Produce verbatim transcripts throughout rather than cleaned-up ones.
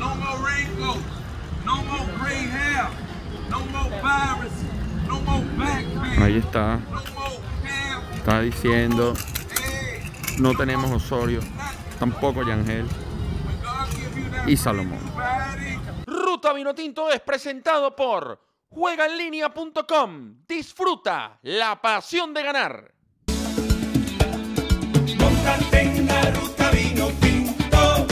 no more raincoats, no more gray hair, no more virus, no more back pain. Ahí está. Está diciendo, no tenemos Osorio, tampoco Yangel y Salomón. Ruta Vinotinto es presentado por juega en línea punto com. Disfruta la pasión de ganar. Montate en la Ruta Vinotinto.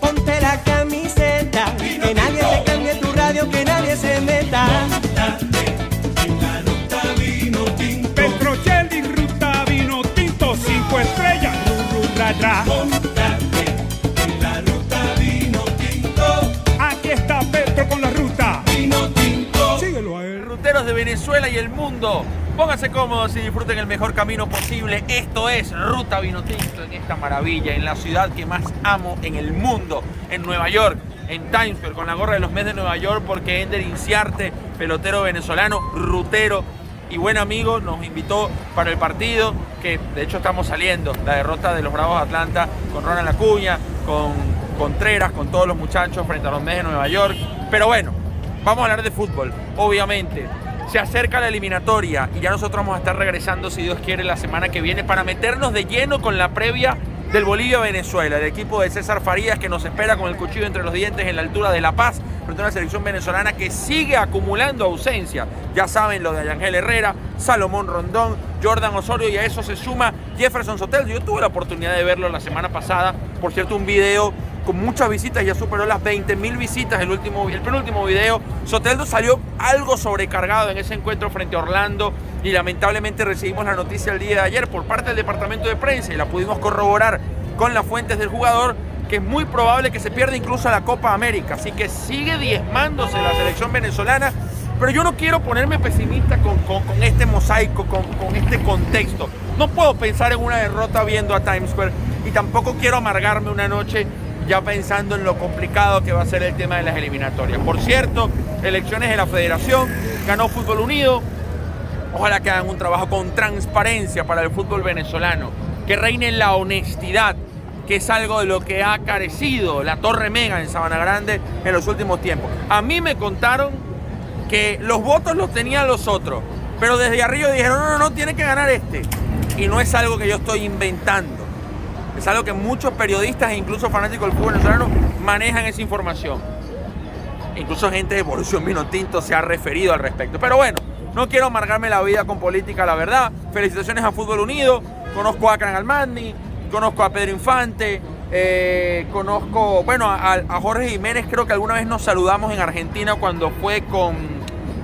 Ponte la camiseta. Vinotinto. Que nadie te cambie tu radio, que nadie se meta. Montate en la Ruta Vinotinto. Petrocelli, Ruta Vinotinto, cinco estrellas. Ru, ra, ra. Montate en la Ruta Vinotinto. Aquí está Petro con la Ruta Vinotinto. Síguelo a él. Ruteros de Venezuela y el mundo, pónganse cómodos y disfruten el mejor camino posible. Esto es Ruta Vinotinto en esta maravilla, en la ciudad que más amo en el mundo, en Nueva York, en Times Square, con la gorra de los Mets de Nueva York, porque Ender Inciarte, pelotero venezolano, rutero y buen amigo, nos invitó para el partido, que de hecho estamos saliendo, la derrota de los Bravos de Atlanta con Ronald Acuña, con Contreras, con todos los muchachos frente a los Mets de Nueva York. Pero bueno, vamos a hablar de fútbol, obviamente. Se acerca la eliminatoria y ya nosotros vamos a estar regresando, si Dios quiere, la semana que viene para meternos de lleno con la previa del Bolivia-Venezuela, el equipo de César Farías que nos espera con el cuchillo entre los dientes en la altura de La Paz, frente a una selección venezolana que sigue acumulando ausencia. Ya saben lo de Ángel Herrera, Salomón Rondón, Jordan Osorio, y a eso se suma Jefferson Sotel. Yo tuve la oportunidad de verlo la semana pasada, por cierto, un video con muchas visitas, ya superó las veinte mil visitas el, último, el penúltimo video. Soteldo salió algo sobrecargado en ese encuentro frente a Orlando y lamentablemente recibimos la noticia el día de ayer por parte del departamento de prensa y la pudimos corroborar con las fuentes del jugador, que es muy probable que se pierda incluso la Copa América. Así que sigue diezmándose la selección venezolana, pero yo no quiero ponerme pesimista con, con, con este mosaico, con, con este contexto. No puedo pensar en una derrota viendo a Times Square y tampoco quiero amargarme una noche ya pensando en lo complicado que va a ser el tema de las eliminatorias. Por cierto, elecciones de la Federación, ganó Fútbol Unido. Ojalá que hagan un trabajo con transparencia para el fútbol venezolano, que reine la honestidad, que es algo de lo que ha carecido la Torre Mega en Sabana Grande en los últimos tiempos. A mí me contaron que los votos los tenían los otros, pero desde arriba dijeron, no, no, no, tiene que ganar este. Y no es algo que yo estoy inventando. Es algo que muchos periodistas e incluso fanáticos del fútbol venezolano manejan esa información. Incluso gente de Evolución Vinotinto se ha referido al respecto. Pero bueno, no quiero amargarme la vida con política, la verdad. Felicitaciones a Fútbol Unido. Conozco a Karen Almagny, conozco a Pedro Infante, eh, conozco, bueno, a, a Jorge Jiménez. Creo que alguna vez nos saludamos en Argentina cuando fue con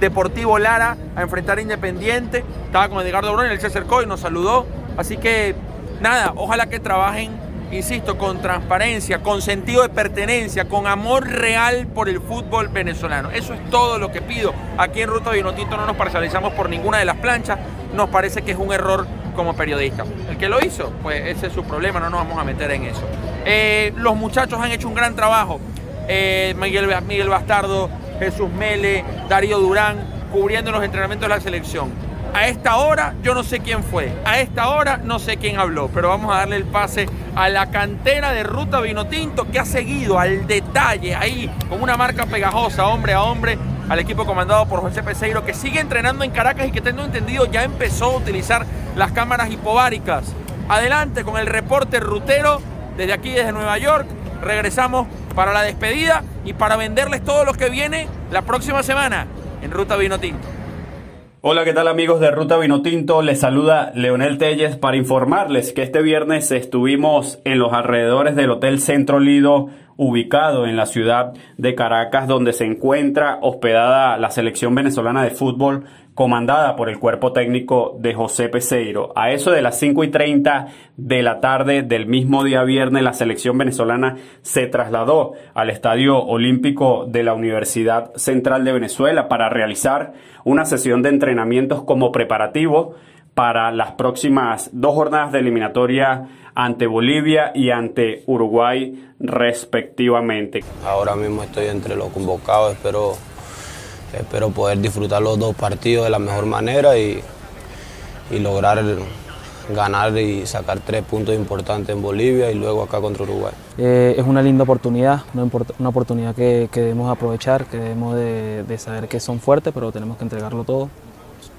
Deportivo Lara a enfrentar a Independiente. Estaba con Edgardo Brón, él se acercó y nos saludó. Así que nada, ojalá que trabajen, insisto, con transparencia, con sentido de pertenencia, con amor real por el fútbol venezolano. Eso es todo lo que pido. Aquí en Ruta Vinotinto no nos parcializamos por ninguna de las planchas. Nos parece que es un error como periodista. El que lo hizo, pues ese es su problema, no nos vamos a meter en eso. Eh, los muchachos han hecho un gran trabajo. Eh, Miguel, Miguel Bastardo, Jesús Mele, Darío Durán, cubriendo los entrenamientos de la selección. A esta hora yo no sé quién fue, a esta hora no sé quién habló, pero vamos a darle el pase a la cantera de Ruta Vinotinto, que ha seguido al detalle ahí, con una marca pegajosa, hombre a hombre, al equipo comandado por José Peseiro, que sigue entrenando en Caracas y que, tengo entendido, ya empezó a utilizar las cámaras hipobáricas. Adelante con el reporte rutero desde aquí, desde Nueva York. Regresamos para la despedida y para venderles todo lo que viene la próxima semana en Ruta Vinotinto. Hola, ¿qué tal amigos de Ruta Vinotinto? Les saluda Leonel Telles para informarles que este viernes estuvimos en los alrededores del Hotel Centro Lido, ubicado en la ciudad de Caracas, donde se encuentra hospedada la selección venezolana de fútbol, comandada por el cuerpo técnico de José Peseiro. A eso de las cinco y treinta de la tarde del mismo día viernes, la selección venezolana se trasladó al Estadio Olímpico de la Universidad Central de Venezuela para realizar una sesión de entrenamientos como preparativo para las próximas dos jornadas de eliminatoria ante Bolivia y ante Uruguay respectivamente. Ahora mismo estoy entre los convocados, espero... Espero poder disfrutar los dos partidos de la mejor manera y, y lograr el, ganar y sacar tres puntos importantes en Bolivia y luego acá contra Uruguay. Eh, es una linda oportunidad, una, una oportunidad que, que debemos aprovechar, que debemos de, de saber que son fuertes, pero tenemos que entregarlo todo,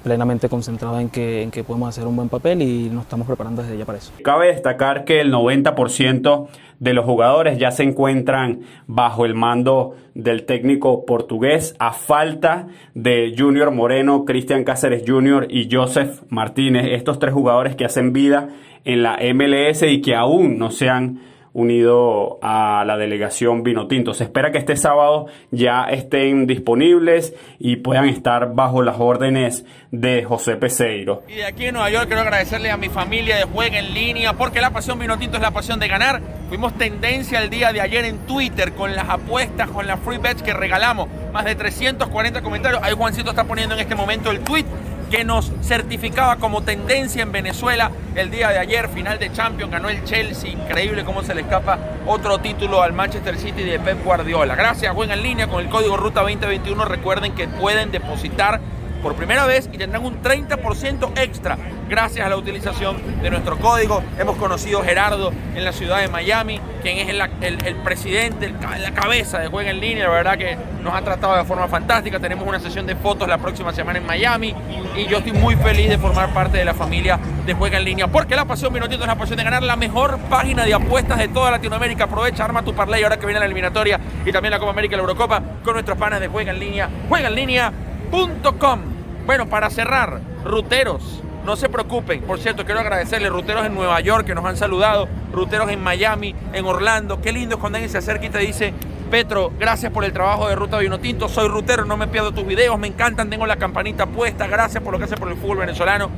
plenamente concentrados en que, en que podemos hacer un buen papel y nos estamos preparando desde ya para eso. Cabe destacar que el noventa por ciento de los jugadores ya se encuentran bajo el mando del técnico portugués, a falta de Junior Moreno, Cristian Cásseres Junior y Joseph Martínez, estos tres jugadores que hacen vida en la M L S y que aún no se han unido a la delegación Vinotinto. Se espera que este sábado ya estén disponibles y puedan estar bajo las órdenes de José Peseiro. Y de aquí en Nueva York quiero agradecerle a mi familia de Juega en Línea, porque la pasión Vinotinto es la pasión de ganar. Fuimos tendencia el día de ayer en Twitter con las apuestas, con las free bets que regalamos. Más de trescientos cuarenta comentarios. Ahí Juancito está poniendo en este momento el tweet que nos certificaba como tendencia en Venezuela el día de ayer. Final de Champions, ganó el Chelsea, increíble cómo se le escapa otro título al Manchester City de Pep Guardiola. Gracias, Juega en Línea, con el código Ruta veinte veintiuno recuerden que pueden depositar por primera vez y tendrán un treinta por ciento extra gracias a la utilización de nuestro código. Hemos conocido a Gerardo en la ciudad de Miami, quien es el, el, el presidente, el, la cabeza de Juega en Línea. La verdad que nos ha tratado de forma fantástica. Tenemos una sesión de fotos la próxima semana en Miami y yo estoy muy feliz de formar parte de la familia de Juega en Línea, porque la pasión Vinotinto es la pasión de ganar, la mejor página de apuestas de toda Latinoamérica. Aprovecha, arma tu parlay ahora que viene la eliminatoria y también la Copa América y la Eurocopa con nuestros panas de Juega en Línea. Juega en Línea punto com. Bueno, para cerrar, ruteros, no se preocupen. Por cierto, quiero agradecerles ruteros en Nueva York que nos han saludado, ruteros en Miami, en Orlando. Qué lindo es cuando alguien se acerca y te dice: Petro, gracias por el trabajo de Ruta Vinotinto, soy rutero, no me pierdo tus videos, me encantan, tengo la campanita puesta, gracias por lo que hace por el fútbol venezolano.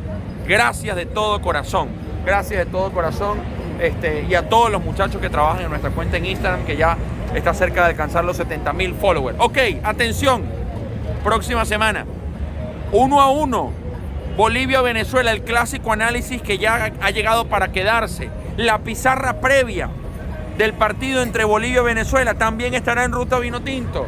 Gracias de todo corazón, gracias de todo corazón. Este, y a todos los muchachos que trabajan en nuestra cuenta en Instagram, que ya está cerca de alcanzar los setenta mil followers. Ok, atención. Próxima semana, uno a uno, Bolivia-Venezuela, el clásico análisis que ya ha llegado para quedarse. La pizarra previa del partido entre Bolivia y Venezuela también estará en Ruta Vinotinto.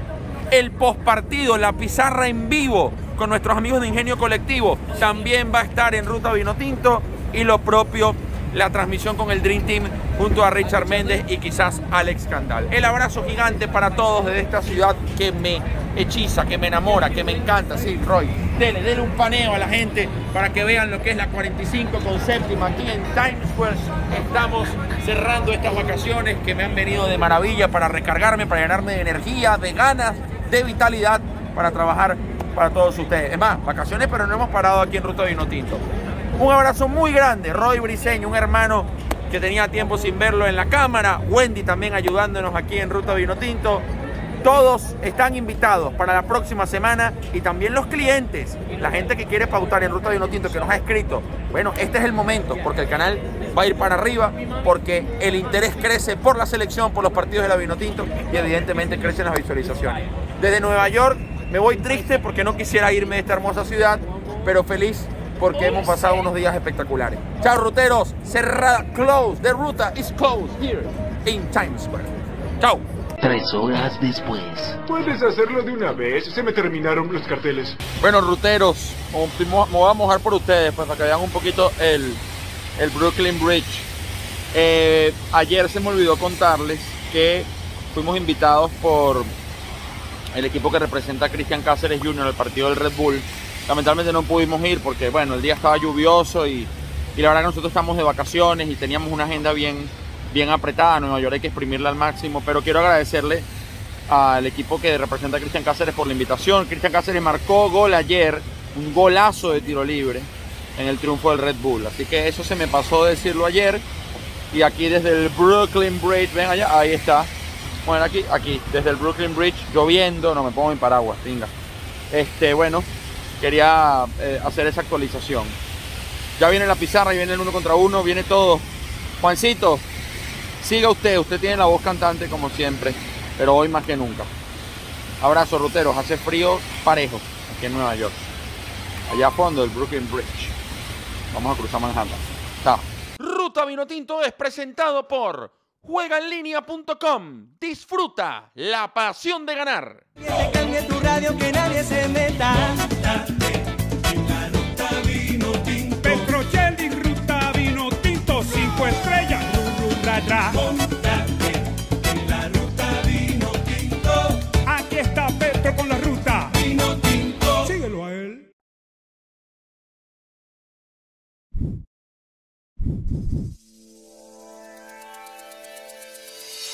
El postpartido, la pizarra en vivo con nuestros amigos de Ingenio Colectivo, también va a estar en Ruta Vinotinto. Y lo propio, la transmisión con el Dream Team junto a Richard Méndez y quizás Alex Candal. El abrazo gigante para todos desde esta ciudad que me hechiza, que me enamora, que me encanta. Sí, Roy, dele, dele un paneo a la gente para que vean lo que es la cuarenta y cinco con séptima. Aquí en Times Square estamos cerrando estas vacaciones que me han venido de maravilla para recargarme, para llenarme de energía, de ganas, de vitalidad para trabajar para todos ustedes. Es más, vacaciones, pero no hemos parado aquí en Ruta Vinotinto. Un abrazo muy grande, Roy Briceño, un hermano que tenía tiempo sin verlo en la cámara, Wendy también ayudándonos aquí en Ruta Vinotinto. Todos están invitados para la próxima semana y también los clientes, la gente que quiere pautar en Ruta Vinotinto, que nos ha escrito. Bueno, este es el momento, porque el canal va a ir para arriba, porque el interés crece por la selección, por los partidos de la Vinotinto y evidentemente crecen las visualizaciones. Desde Nueva York me voy triste porque no quisiera irme de esta hermosa ciudad, pero feliz porque hemos pasado unos días espectaculares. Chao, ruteros. Cerrada, close, the Ruta is closed here in Times Square. Chao. Tres horas después. ¿Puedes hacerlo de una vez? Se me terminaron los carteles. Bueno, ruteros, me voy a mojar por ustedes pues, para que vean un poquito el, el Brooklyn Bridge. Eh, ayer se me olvidó contarles que fuimos invitados por el equipo que representa a Cristian Cásseres Junior al partido del Red Bull. Lamentablemente no pudimos ir porque bueno, el día estaba lluvioso y, y la verdad que nosotros estamos de vacaciones y teníamos una agenda bien... bien apretada. Nueva York hay que exprimirla al máximo, pero quiero agradecerle al equipo que representa a Cristian Cásseres por la invitación. Cristian Cásseres marcó gol ayer, un golazo de tiro libre en el triunfo del Red Bull, así que eso se me pasó de decirlo ayer. Y aquí desde el Brooklyn Bridge, ven allá, ahí está, bueno, aquí, aquí, desde el Brooklyn Bridge, lloviendo, no me pongo mi paraguas, venga. Este, bueno, quería eh, hacer esa actualización. Ya viene la pizarra, ya viene el uno contra uno, viene todo. Juancito, siga usted, usted tiene la voz cantante como siempre, pero hoy más que nunca. Abrazo, ruteros, hace frío parejo aquí en Nueva York. Allá a fondo del Brooklyn Bridge. Vamos a cruzar Manhattan. Chao. Ruta Vinotinto es presentado por juega en línea punto com. Disfruta la pasión de ganar. Que cambie tu radio, que nadie se meta. Ruta Vinotinto. Petrocelli, Ruta Vinotinto. está. Móntate en la ruta Vinotinto. Aquí está Petro con la ruta Vinotinto. Síguelo a él.